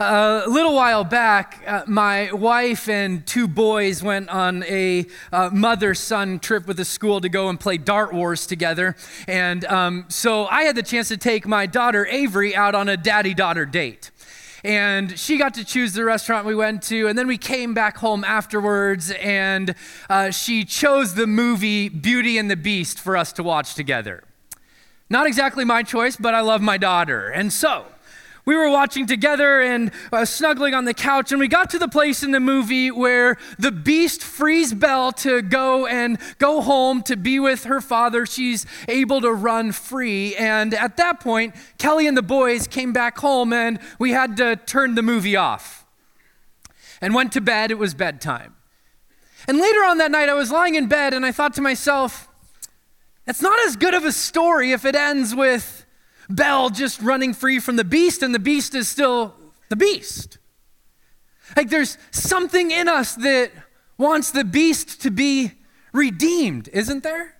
A little while back, my wife and two boys went on a mother-son trip with the school to go and play Dart Wars together. And so I had the chance to take my daughter Avery out on a daddy-daughter date. And she got to choose the restaurant we went to, and then we came back home afterwards, and she chose the movie Beauty and the Beast for us to watch together. Not exactly my choice, but I love my daughter. And so we were watching together and snuggling on the couch, and we got to the place in the movie where the beast frees Belle to go home to be with her father. She's able to run free. And at that point, Kelly and the boys came back home, and we had to turn the movie off and went to bed. It was bedtime. And later on that night, I was lying in bed, and I thought to myself, it's not as good of a story if it ends with Belle just running free from the beast, and the beast is still the beast. Like, there's something in us that wants the beast to be redeemed, isn't there?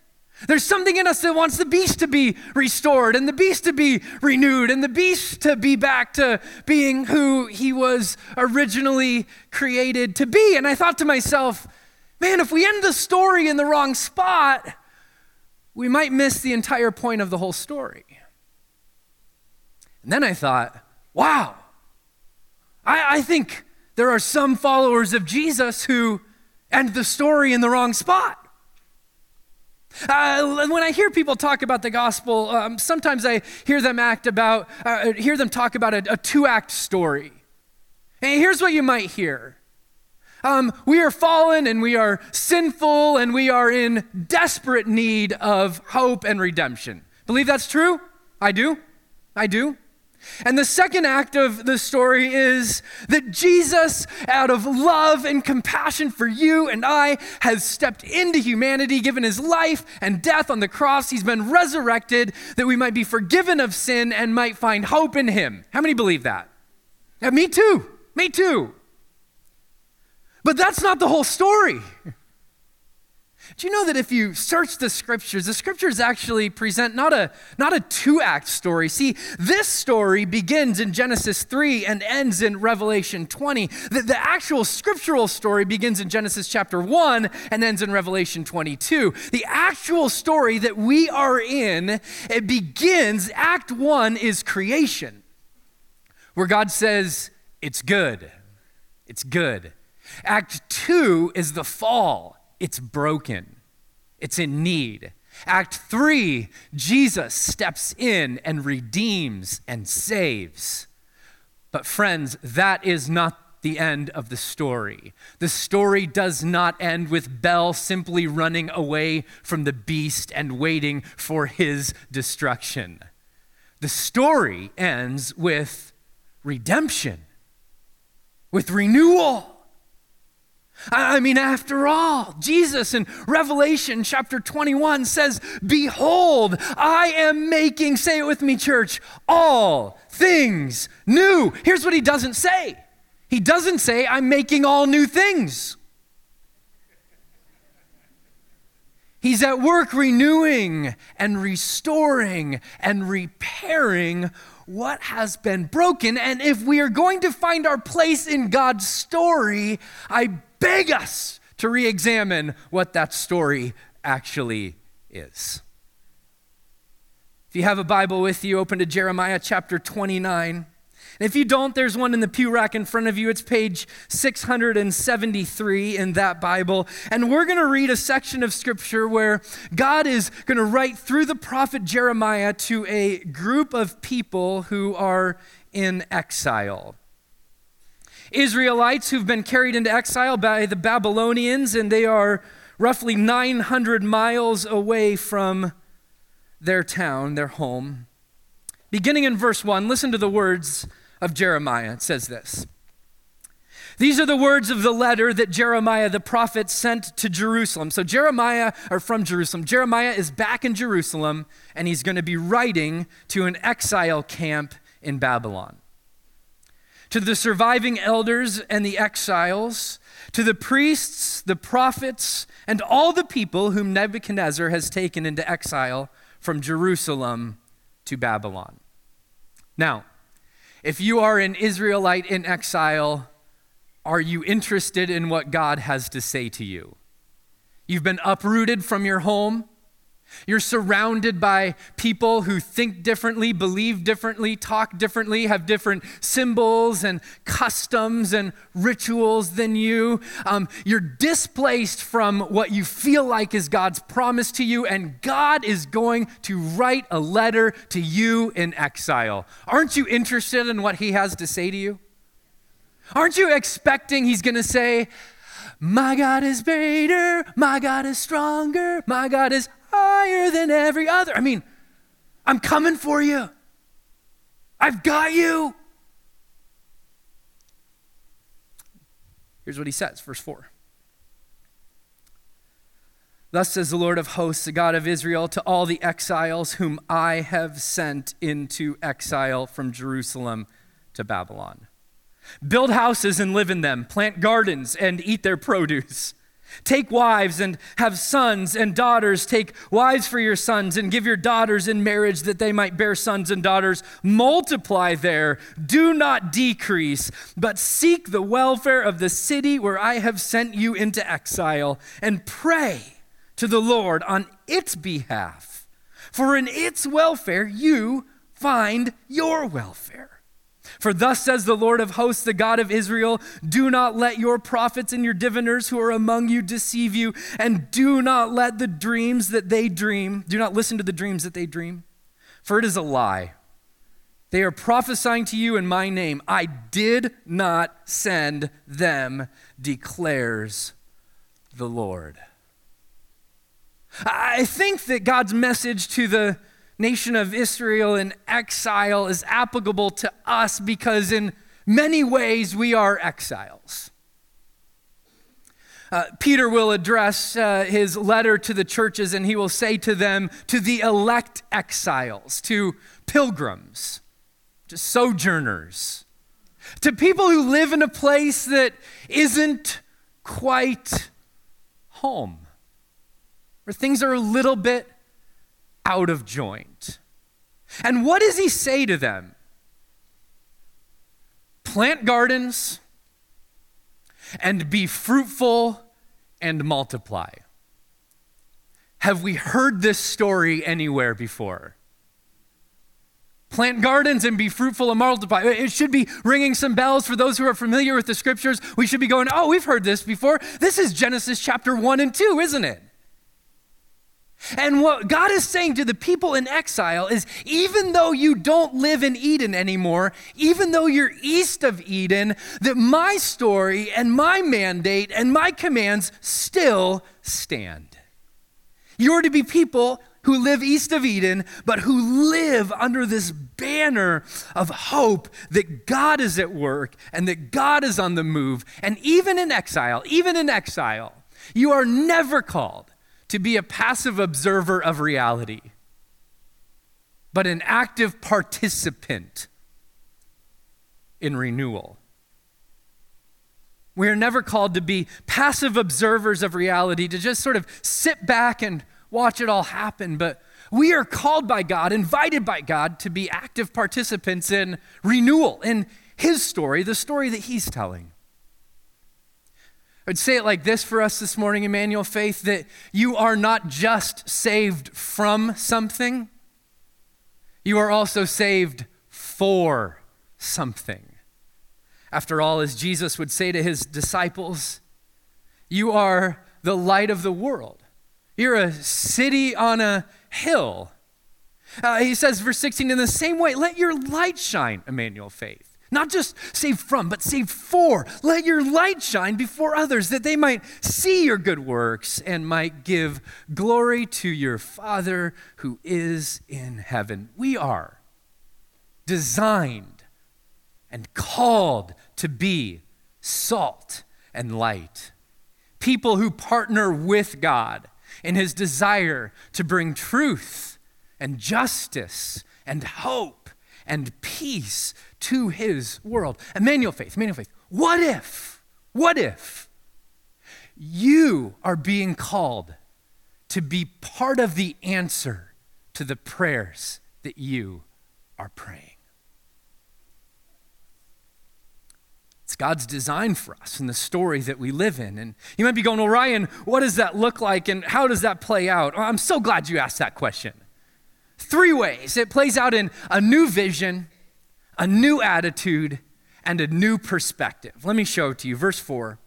There's something in us that wants the beast to be restored, and the beast to be renewed, and the beast to be back to being who he was originally created to be. And I thought to myself, man, if we end the story in the wrong spot, we might miss the entire point of the whole story. And then I thought, wow, I think there are some followers of Jesus who end the story in the wrong spot. When I hear people talk about the gospel, sometimes I hear them talk about a two-act story. And here's what you might hear. We are fallen and we are sinful and we are in desperate need of hope and redemption. Believe that's true? I do. And the second act of the story is that Jesus, out of love and compassion for you and I, has stepped into humanity, given his life and death on the cross. He's been resurrected that we might be forgiven of sin and might find hope in him. How many believe that? Yeah, me too. But that's not the whole story. Do you know that if you search the scriptures actually present not a two-act story? See, this story begins in Genesis 3 and ends in Revelation 20. The actual scriptural story begins in Genesis chapter 1 and ends in Revelation 22. The actual story that we are in, it begins, Act 1 is creation, where God says, it's good. It's good. Act 2 is the fall. It's broken. It's in need. Act 3, Jesus steps in and redeems and saves. But friends, that is not the end of the story. The story does not end with Belle simply running away from the beast and waiting for his destruction. The story ends with redemption, with renewal. I mean, after all, Jesus in Revelation chapter 21 says, behold, I am making, say it with me, church, all things new. Here's what he doesn't say. He doesn't say, I'm making all new things. He's at work renewing and restoring and repairing what has been broken. And if we are going to find our place in God's story, I beg us to re-examine what that story actually is. If you have a Bible with you, open to Jeremiah chapter 29. And if you don't, there's one in the pew rack in front of you. It's page 673 in that Bible. And we're going to read a section of scripture where God is going to write through the prophet Jeremiah to a group of people who are in exile. Israelites who've been carried into exile by the Babylonians, and they are roughly 900 miles away from their town, their home. Beginning in verse 1, listen to the words of Jeremiah. It says this. These are the words of the letter that Jeremiah the prophet sent to Jerusalem. So Jeremiah is back in Jerusalem, and he's going to be writing to an exile camp in Babylon. To the surviving elders and the exiles, to the priests, the prophets, and all the people whom Nebuchadnezzar has taken into exile from Jerusalem to Babylon. Now, If you are an Israelite in exile, are you interested in what God has to say to you? You've been uprooted from your home. You're surrounded by people who think differently, believe differently, talk differently, have different symbols and customs and rituals than you. You're displaced from what you feel like is God's promise to you, and God is going to write a letter to you in exile. Aren't you interested in what he has to say to you? Aren't you expecting he's going to say, "My God is greater, my God is stronger, my God is higher than every other"? I mean, I'm coming for you. I've got you. Here's what he says, verse 4. "Thus says the Lord of hosts, the God of Israel, to all the exiles whom I have sent into exile from Jerusalem to Babylon. Build houses and live in them. Plant gardens and eat their produce. Take wives and have sons and daughters. Take wives for your sons and give your daughters in marriage that they might bear sons and daughters. Multiply there. Do not decrease, but seek the welfare of the city where I have sent you into exile, and pray to the Lord on its behalf. For in its welfare you find your welfare. For thus says the Lord of hosts, the God of Israel, do not let your prophets and your diviners who are among you deceive you, and do not let the dreams that they dream, do not listen to the dreams that they dream, for it is a lie. They are prophesying to you in my name. I did not send them, declares the Lord." I think that God's message to the nation of Israel in exile is applicable to us because in many ways we are exiles. Peter will address his letter to the churches, and he will say to them, to the elect exiles, to pilgrims, to sojourners, to people who live in a place that isn't quite home, where things are a little bit out of joint. And what does he say to them? Plant gardens and be fruitful and multiply. Have we heard this story anywhere before? Plant gardens and be fruitful and multiply. It should be ringing some bells for those who are familiar with the scriptures. We should be going, oh, we've heard this before. This is Genesis chapter 1 and 2, isn't it? And what God is saying to the people in exile is, even though you don't live in Eden anymore, even though you're east of Eden, that my story and my mandate and my commands still stand. You are to be people who live east of Eden, but who live under this banner of hope that God is at work and that God is on the move. And even in exile, you are never called to be a passive observer of reality, but an active participant in renewal. We are never called to be passive observers of reality, to just sort of sit back and watch it all happen, but we are called by God, invited by God, to be active participants in renewal, in his story, the story that he's telling. I'd say it like this for us this morning, Emmanuel Faith, that you are not just saved from something, you are also saved for something. After all, as Jesus would say to his disciples, you are the light of the world. You're a city on a hill. He says, verse 16, in the same way, let your light shine, Emmanuel Faith. Not just saved from, but saved for. Let your light shine before others, that they might see your good works and might give glory to your Father who is in heaven. We are designed and called to be salt and light. People who partner with God in his desire to bring truth and justice and hope and peace to his world. Emmanuel Faith, what if you are being called to be part of the answer to the prayers that you are praying? It's God's design for us and the story that we live in. And you might be going, well, Ryan, what does that look like and how does that play out? Well, I'm so glad you asked that question. 3 ways. It plays out in a new vision, a new attitude, and a new perspective. Let me show it to you. Verse 4,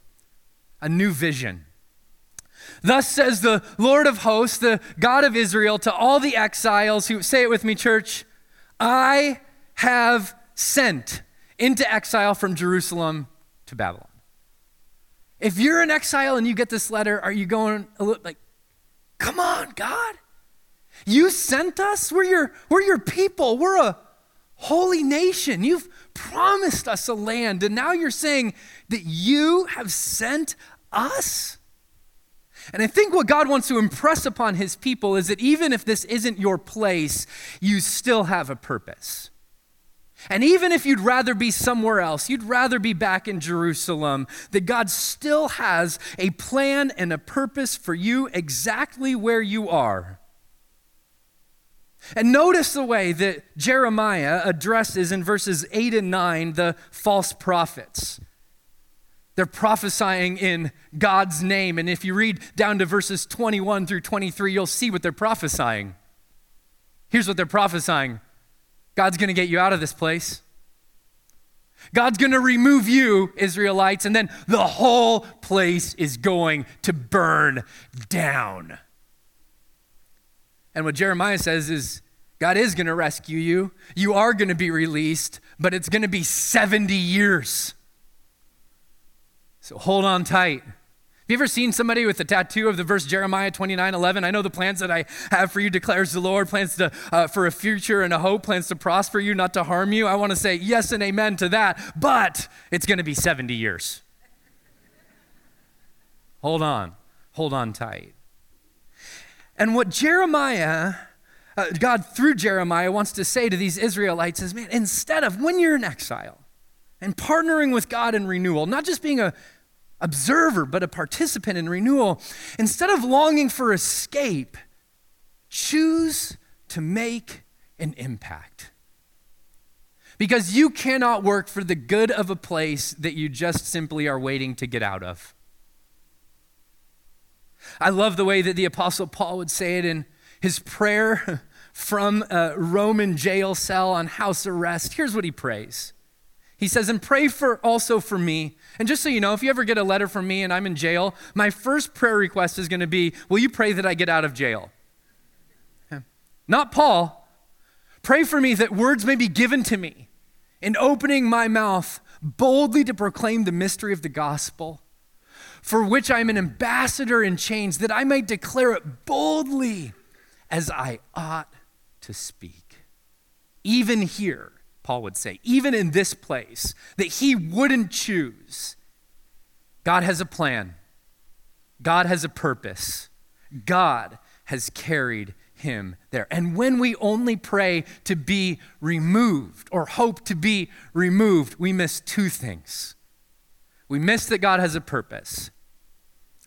a new vision. Thus says the Lord of hosts, the God of Israel, to all the exiles who, say it with me, church, I have sent into exile from Jerusalem to Babylon. If you're in exile and you get this letter, are you going a little like, come on, God? You sent us? We're your people. We're a holy nation. You've promised us a land, and now you're saying that you have sent us? And I think what God wants to impress upon his people is that even if this isn't your place, you still have a purpose. And even if you'd rather be somewhere else, you'd rather be back in Jerusalem, that God still has a plan and a purpose for you exactly where you are. And notice the way that Jeremiah addresses in verses 8 and 9 the false prophets. They're prophesying in God's name. And if you read down to verses 21 through 23, you'll see what they're prophesying. Here's what they're prophesying. God's going to get you out of this place. God's going to remove you, Israelites, and then the whole place is going to burn down. And what Jeremiah says is, God is going to rescue you. You are going to be released, but it's going to be 70 years. So hold on tight. Have you ever seen somebody with a tattoo of the verse Jeremiah 29:11? I know the plans that I have for you, declares the Lord, plans to for a future and a hope, plans to prosper you, not to harm you. I want to say yes and amen to that, but it's going to be 70 years. Hold on tight. And what Jeremiah, God through Jeremiah wants to say to these Israelites is, man, instead of when you're in exile and partnering with God in renewal, not just being a observer, but a participant in renewal. Instead of longing for escape, choose to make an impact. Because you cannot work for the good of a place that you just simply are waiting to get out of. I love the way that the Apostle Paul would say it in his prayer from a Roman jail cell on house arrest. Here's what he prays. He says, and pray for also for me. And just so you know, if you ever get a letter from me and I'm in jail, my first prayer request is going to be, will you pray that I get out of jail? Yeah. Not Paul. Pray for me that words may be given to me in opening my mouth boldly to proclaim the mystery of the gospel, for which I am an ambassador in chains, that I might declare it boldly as I ought to speak. Even here, Paul would say, even in this place that he wouldn't choose, God has a plan. God has a purpose. God has carried him there. And when we only pray to be removed or hope to be removed, we miss 2 things. We miss that God has a purpose,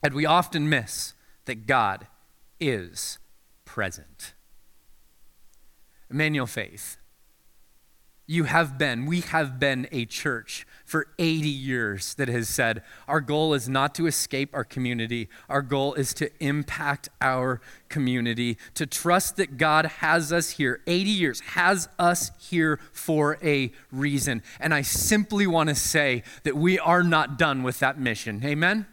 and we often miss that God is present. Emmanuel Faith. We have been a church for 80 years that has said, our goal is not to escape our community. Our goal is to impact our community, to trust that God has us here, 80 years, has us here for a reason. And I simply want to say that we are not done with that mission. Amen?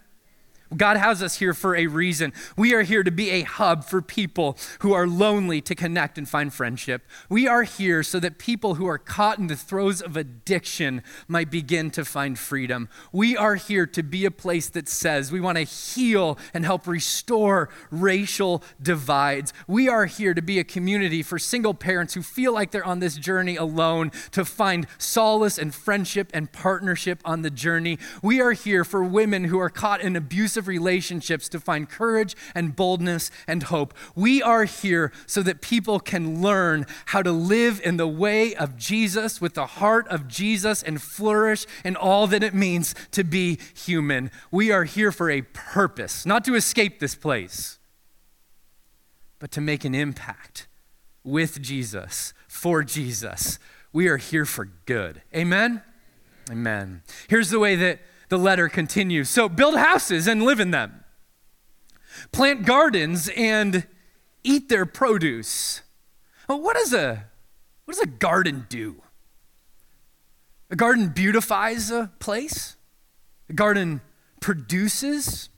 God has us here for a reason. We are here to be a hub for people who are lonely to connect and find friendship. We are here so that people who are caught in the throes of addiction might begin to find freedom. We are here to be a place that says we want to heal and help restore racial divides. We are here to be a community for single parents who feel like they're on this journey alone to find solace and friendship and partnership on the journey. We are here for women who are caught in abusive relationships to find courage and boldness and hope. We are here so that people can learn how to live in the way of Jesus, with the heart of Jesus, and flourish in all that it means to be human. We are here for a purpose, not to escape this place, but to make an impact with Jesus, for Jesus. We are here for good. Amen? Amen. Here's the way that the letter continues. So build houses and live in them. Plant gardens and eat their produce. Well, what does a garden do? A garden beautifies a place. A garden produces.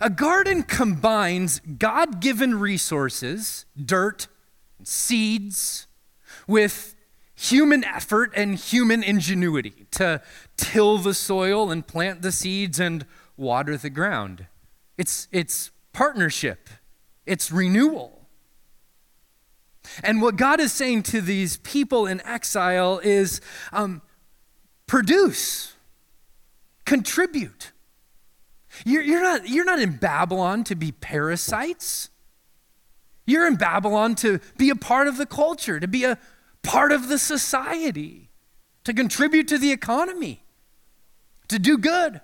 A garden combines God-given resources, dirt, seeds, with human effort and human ingenuity to till the soil and plant the seeds and water the ground. It's partnership. It's renewal. And what God is saying to these people in exile is produce, contribute. You're not in Babylon to be parasites. You're in Babylon to be a part of the culture, to be a part of the society, to contribute to the economy, to do good.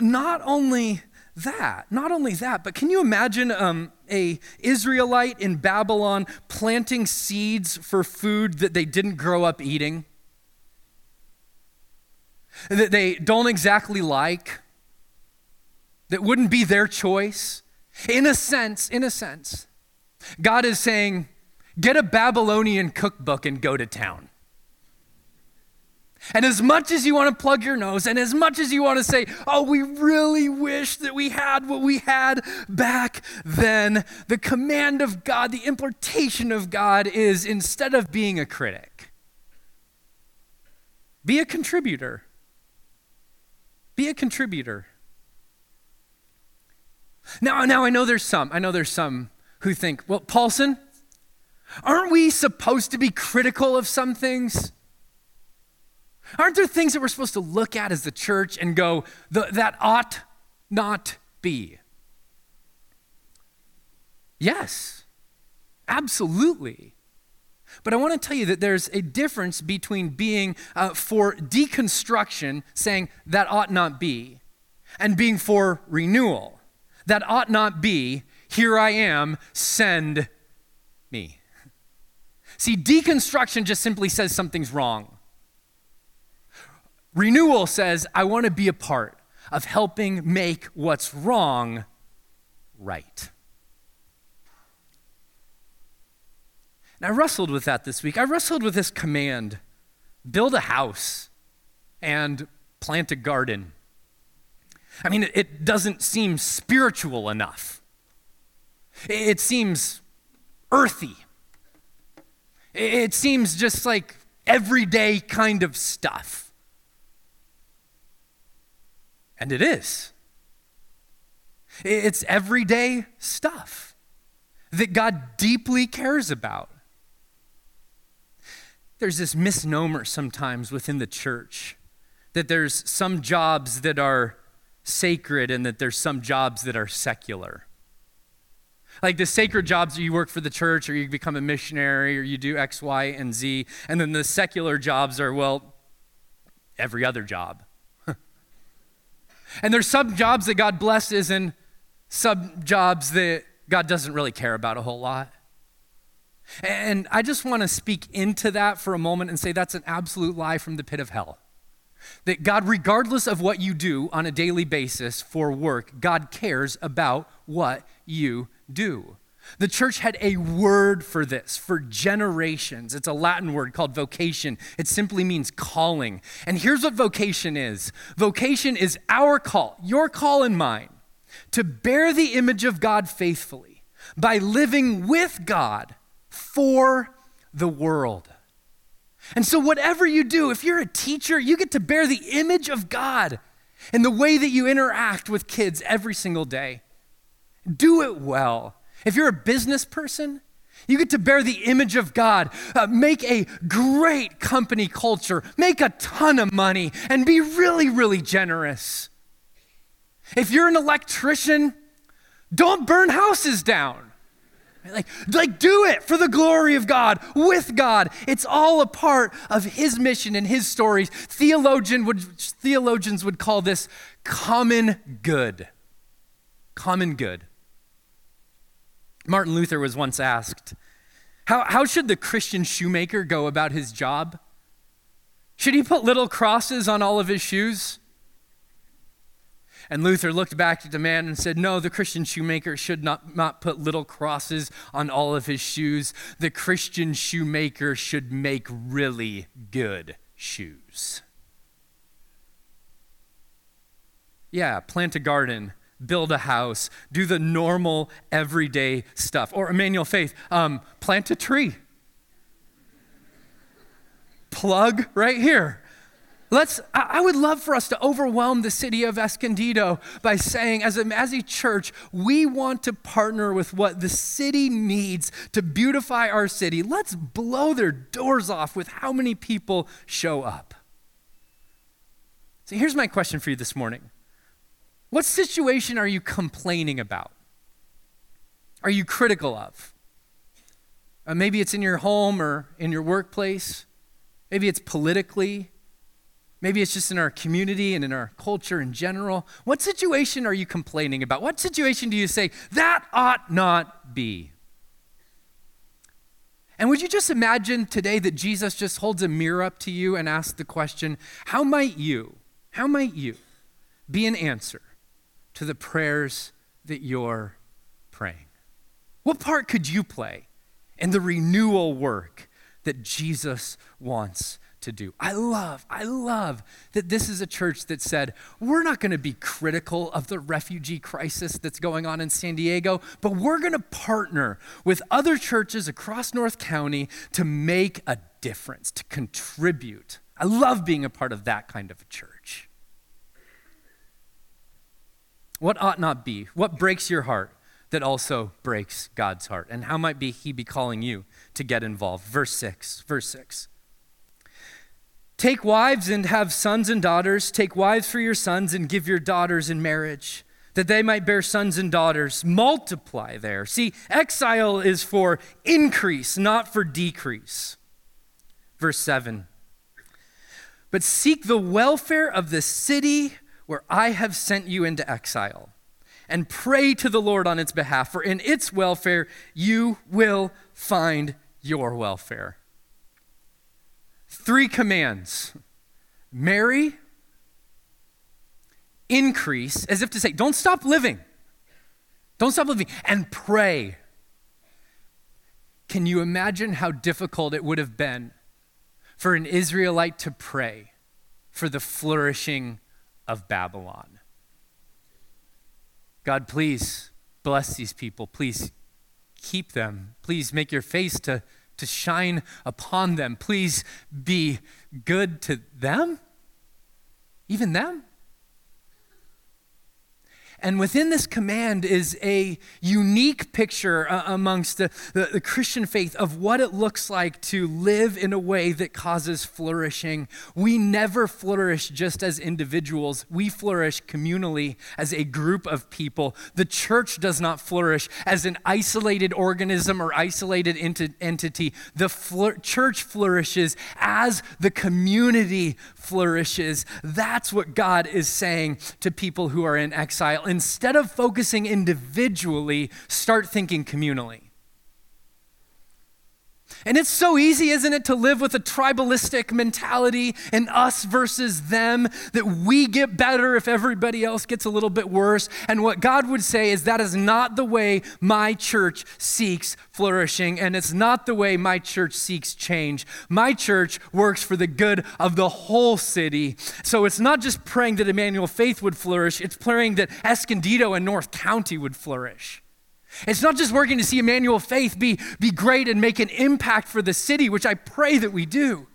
Not only that, but can you imagine a Israelite in Babylon planting seeds for food that they didn't grow up eating, that they don't exactly like, that wouldn't be their choice? In a sense, God is saying, get a Babylonian cookbook and go to town. And as much as you want to plug your nose, and as much as you want to say, oh, we really wish that we had what we had back then, the command of God, the impartation of God is, instead of being a critic, be a contributor. Be a contributor. Now I know there's some who think, well, Paulson, aren't we supposed to be critical of some things? Aren't there things that we're supposed to look at as the church and go, that ought not be? Yes, absolutely. But I want to tell you that there's a difference between being for deconstruction, saying that ought not be, and being for renewal. That ought not be, here I am, send me. See, deconstruction just simply says something's wrong. Renewal says, I want to be a part of helping make what's wrong right. And I wrestled with that this week. I wrestled with this command, build a house and plant a garden. I mean, it doesn't seem spiritual enough. It seems earthy. It seems just like everyday kind of stuff. And it is. It's everyday stuff that God deeply cares about. There's this misnomer sometimes within the church that there's some jobs that are sacred and that there's some jobs that are secular. Like the sacred jobs, you work for the church or you become a missionary or you do X, Y, and Z. And then the secular jobs are, well, every other job. And there's some jobs that God blesses and some jobs that God doesn't really care about a whole lot. And I just want to speak into that for a moment and say that's an absolute lie from the pit of hell. That God, regardless of what you do on a daily basis for work, God cares about what you do. The church had a word for this for generations. It's a Latin word called vocation. It simply means calling. And here's what vocation is. Vocation is our call, your call and mine, to bear the image of God faithfully by living with God for the world. And so whatever you do, if you're a teacher, you get to bear the image of God in the way that you interact with kids every single day. Do it well. If you're a business person, you get to bear the image of God. Make a great company culture. Make a ton of money and be really, really generous. If you're an electrician, don't burn houses down. Like, do it for the glory of God, with God. It's all a part of his mission and his stories. Theologians would call this common good. Common good. Martin Luther was once asked, How should the Christian shoemaker go about his job? Should he put little crosses on all of his shoes? And Luther looked back at the man and said, no, the Christian shoemaker should not put little crosses on all of his shoes. The Christian shoemaker should make really good shoes. Yeah, plant a garden, build a house, do the normal everyday stuff. Or Emmanuel Faith, plant a tree. Plug right here. I would love for us to overwhelm the city of Escondido by saying, as a church, we want to partner with what the city needs to beautify our city. Let's blow their doors off with how many people show up. So here's my question for you this morning. What situation are you complaining about? Are you critical of? Maybe it's in your home or in your workplace. Maybe it's politically. Maybe it's just in our community and in our culture in general. What situation are you complaining about? What situation do you say, that ought not be? And would you just imagine today that Jesus just holds a mirror up to you and asks the question, how might you be an answer to the prayers that you're praying? What part could you play in the renewal work that Jesus wants to do? I love that this is a church that said, we're not going to be critical of the refugee crisis that's going on in San Diego, but we're going to partner with other churches across North County to make a difference, to contribute. I love being a part of that kind of a church. What ought not be? What breaks your heart that also breaks God's heart? And how might he be calling you to get involved? Verse 6. Take wives and have sons and daughters. Take wives for your sons and give your daughters in marriage, that they might bear sons and daughters. Multiply there. See, exile is for increase, not for decrease. Verse 7. But seek the welfare of the city where I have sent you into exile, and pray to the Lord on its behalf, for in its welfare you will find your welfare. 3 commands: marry, increase, as if to say, don't stop living. Don't stop living, and pray. Can you imagine how difficult it would have been for an Israelite to pray for the flourishing of Babylon? God, please bless these people. Please keep them. Please make your face to shine upon them. Please be good to them, even them. And within this command is a unique picture amongst the Christian faith of what it looks like to live in a way that causes flourishing. We never flourish just as individuals. We flourish communally as a group of people. The church does not flourish as an isolated organism or isolated entity. The church flourishes as the community flourishes. That's what God is saying to people who are in exile. Instead of focusing individually, start thinking communally. And it's so easy, isn't it, to live with a tribalistic mentality and us versus them, that we get better if everybody else gets a little bit worse. And what God would say is, that is not the way my church seeks flourishing, and it's not the way my church seeks change. My church works for the good of the whole city. So it's not just praying that Emmanuel Faith would flourish, it's praying that Escondido and North County would flourish. It's not just working to see Emmanuel Faith be great and make an impact for the city, which I pray that we do.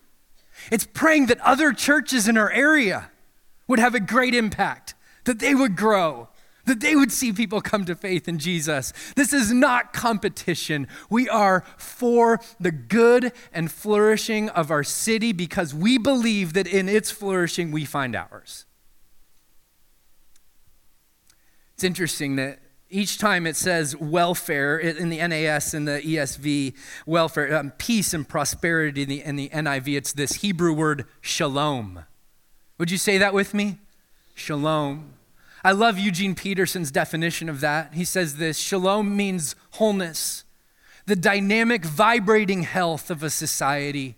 It's praying that other churches in our area would have a great impact, that they would grow, that they would see people come to faith in Jesus. This is not competition. We are for the good and flourishing of our city because we believe that in its flourishing, we find ours. It's interesting that each time it says welfare in the NAS and the ESV, welfare, peace and prosperity in the NIV, it's this Hebrew word shalom. Would you say that with me? Shalom. I love Eugene Peterson's definition of that. He says this: shalom means wholeness. the dynamic, vibrating health of a society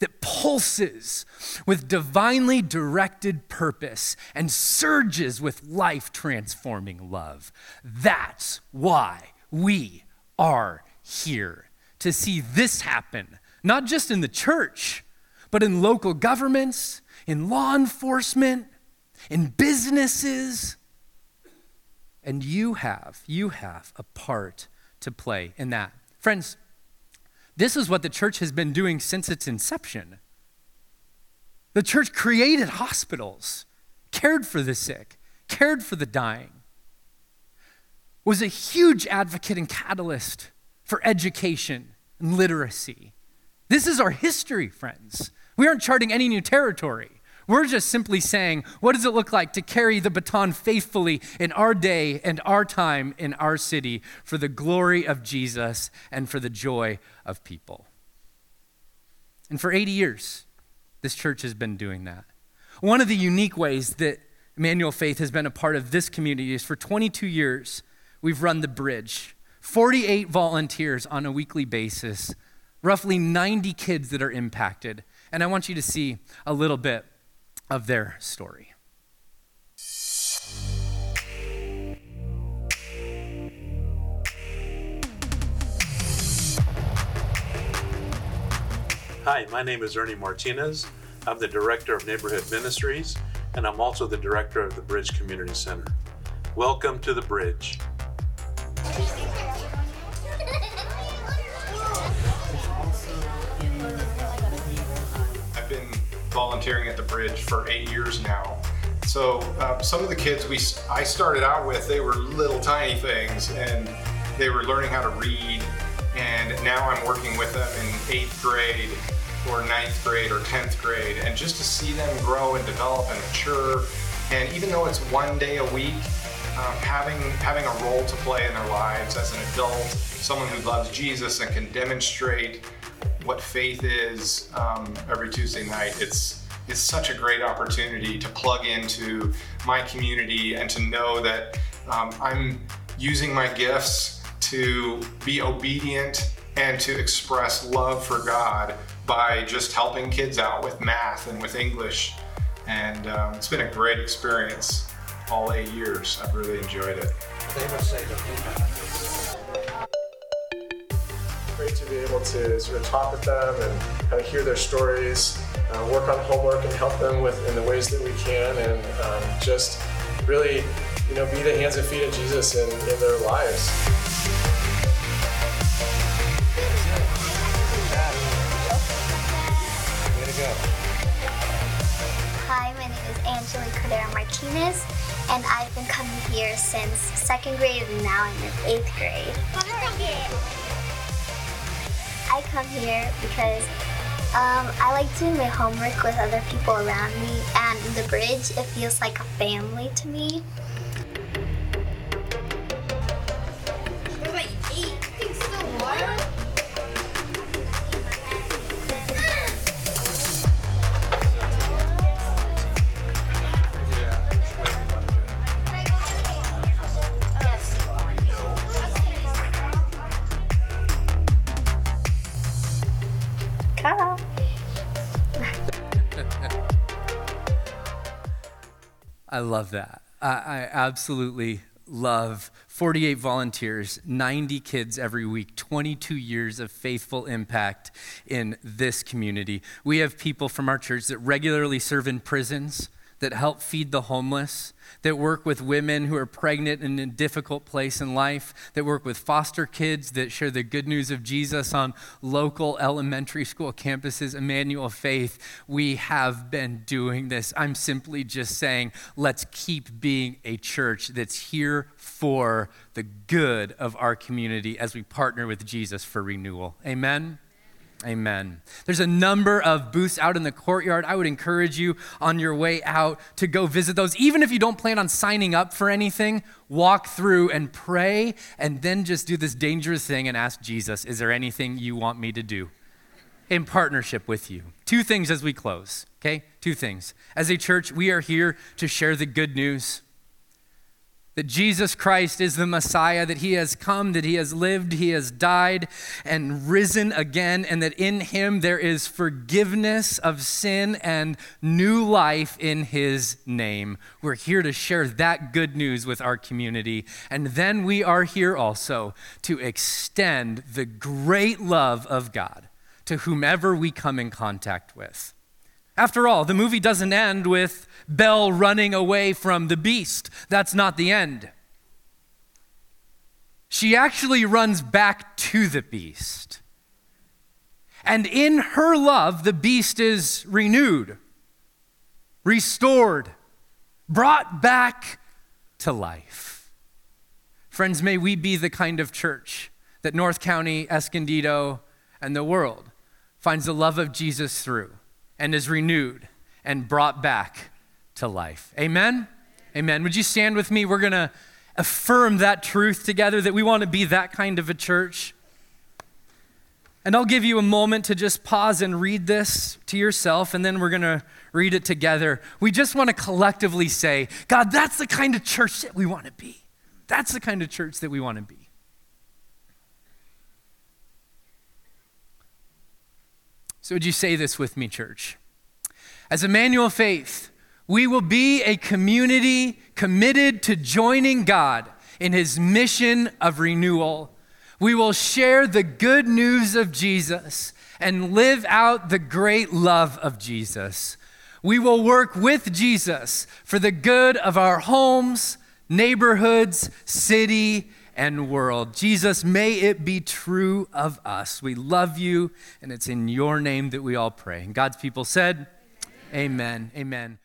that pulses with divinely directed purpose and surges with life-transforming love. That's why we are here, to see this happen, not just in the church, but in local governments, in law enforcement, in businesses. And you have a part to play in that. Friends, this is what the church has been doing since its inception. The church created hospitals, cared for the sick, cared for the dying, was a huge advocate and catalyst for education and literacy. This is our history, friends. We aren't charting any new territory. We're just simply saying, what does it look like to carry the baton faithfully in our day and our time in our city for the glory of Jesus and for the joy of people? And for 80 years, this church has been doing that. One of the unique ways that Emmanuel Faith has been a part of this community is for 22 years, we've run the Bridge. 48 volunteers on a weekly basis, roughly 90 kids that are impacted. And I want you to see a little bit of their story. Hi, my name is Ernie Martinez. I'm the director of Neighborhood Ministries, and I'm also the director of the Bridge Community Center. Welcome to the Bridge. Volunteering at the Bridge for 8 years now. So some of the kids I started out with, they were little tiny things, and they were learning how to read, and now I'm working with them in 8th grade or 9th grade or 10th grade, and just to see them grow and develop and mature, and even though it's 1 day a week, having a role to play in their lives as an adult, someone who loves Jesus and can demonstrate what faith is every Tuesday night. It's such a great opportunity to plug into my community and to know that I'm using my gifts to be obedient and to express love for God by just helping kids out with math and with English. And it's been a great experience all 8 years. I've really enjoyed it. They must say great to be able to sort of talk with them and kind of hear their stories, work on homework and help them in the ways that we can, and just really, be the hands and feet of Jesus in their lives. Way to go. Hi, my name is Angeli Cordera Martinez, and I've been coming here since 2nd grade, and now I'm in 8th grade. I come here because I like doing my homework with other people around me, and the Bridge, it feels like a family to me. There's like 8 things in the water. I love that. I absolutely love 48 volunteers, 90 kids every week, 22 years of faithful impact in this community. We have people from our church that regularly serve in prisons, that help feed the homeless, that work with women who are pregnant and in a difficult place in life, that work with foster kids, that share the good news of Jesus on local elementary school campuses. Emmanuel Faith, we have been doing this. I'm simply just saying, let's keep being a church that's here for the good of our community as we partner with Jesus for renewal. Amen? Amen. There's a number of booths out in the courtyard. I would encourage you on your way out to go visit those. Even if you don't plan on signing up for anything, walk through and pray, and then just do this dangerous thing and ask Jesus, is there anything you want me to do in partnership with you? 2 things as we close, okay? 2 things. As a church, we are here to share the good news. that Jesus Christ is the Messiah, that he has come, that he has lived, he has died and risen again, and that in him there is forgiveness of sin and new life in his name. We're here to share that good news with our community. And then we are here also to extend the great love of God to whomever we come in contact with. After all, the movie doesn't end with Belle running away from the beast. That's not the end. She actually runs back to the beast. And in her love, the beast is renewed, restored, brought back to life. Friends, may we be the kind of church that North County, Escondido, and the world finds the love of Jesus through, and is renewed and brought back to life. Amen? Amen. Would you stand with me? We're going to affirm that truth together, that we want to be that kind of a church. And I'll give you a moment to just pause and read this to yourself, and then we're going to read it together. We just want to collectively say, God, that's the kind of church that we want to be. That's the kind of church that we want to be. So would you say this with me, church? As Emmanuel Faith, we will be a community committed to joining God in his mission of renewal. We will share the good news of Jesus and live out the great love of Jesus. We will work with Jesus for the good of our homes, neighborhoods, city, and world. Jesus, may it be true of us. We love you, and it's in your name that we all pray. And God's people said, amen. Amen. Amen.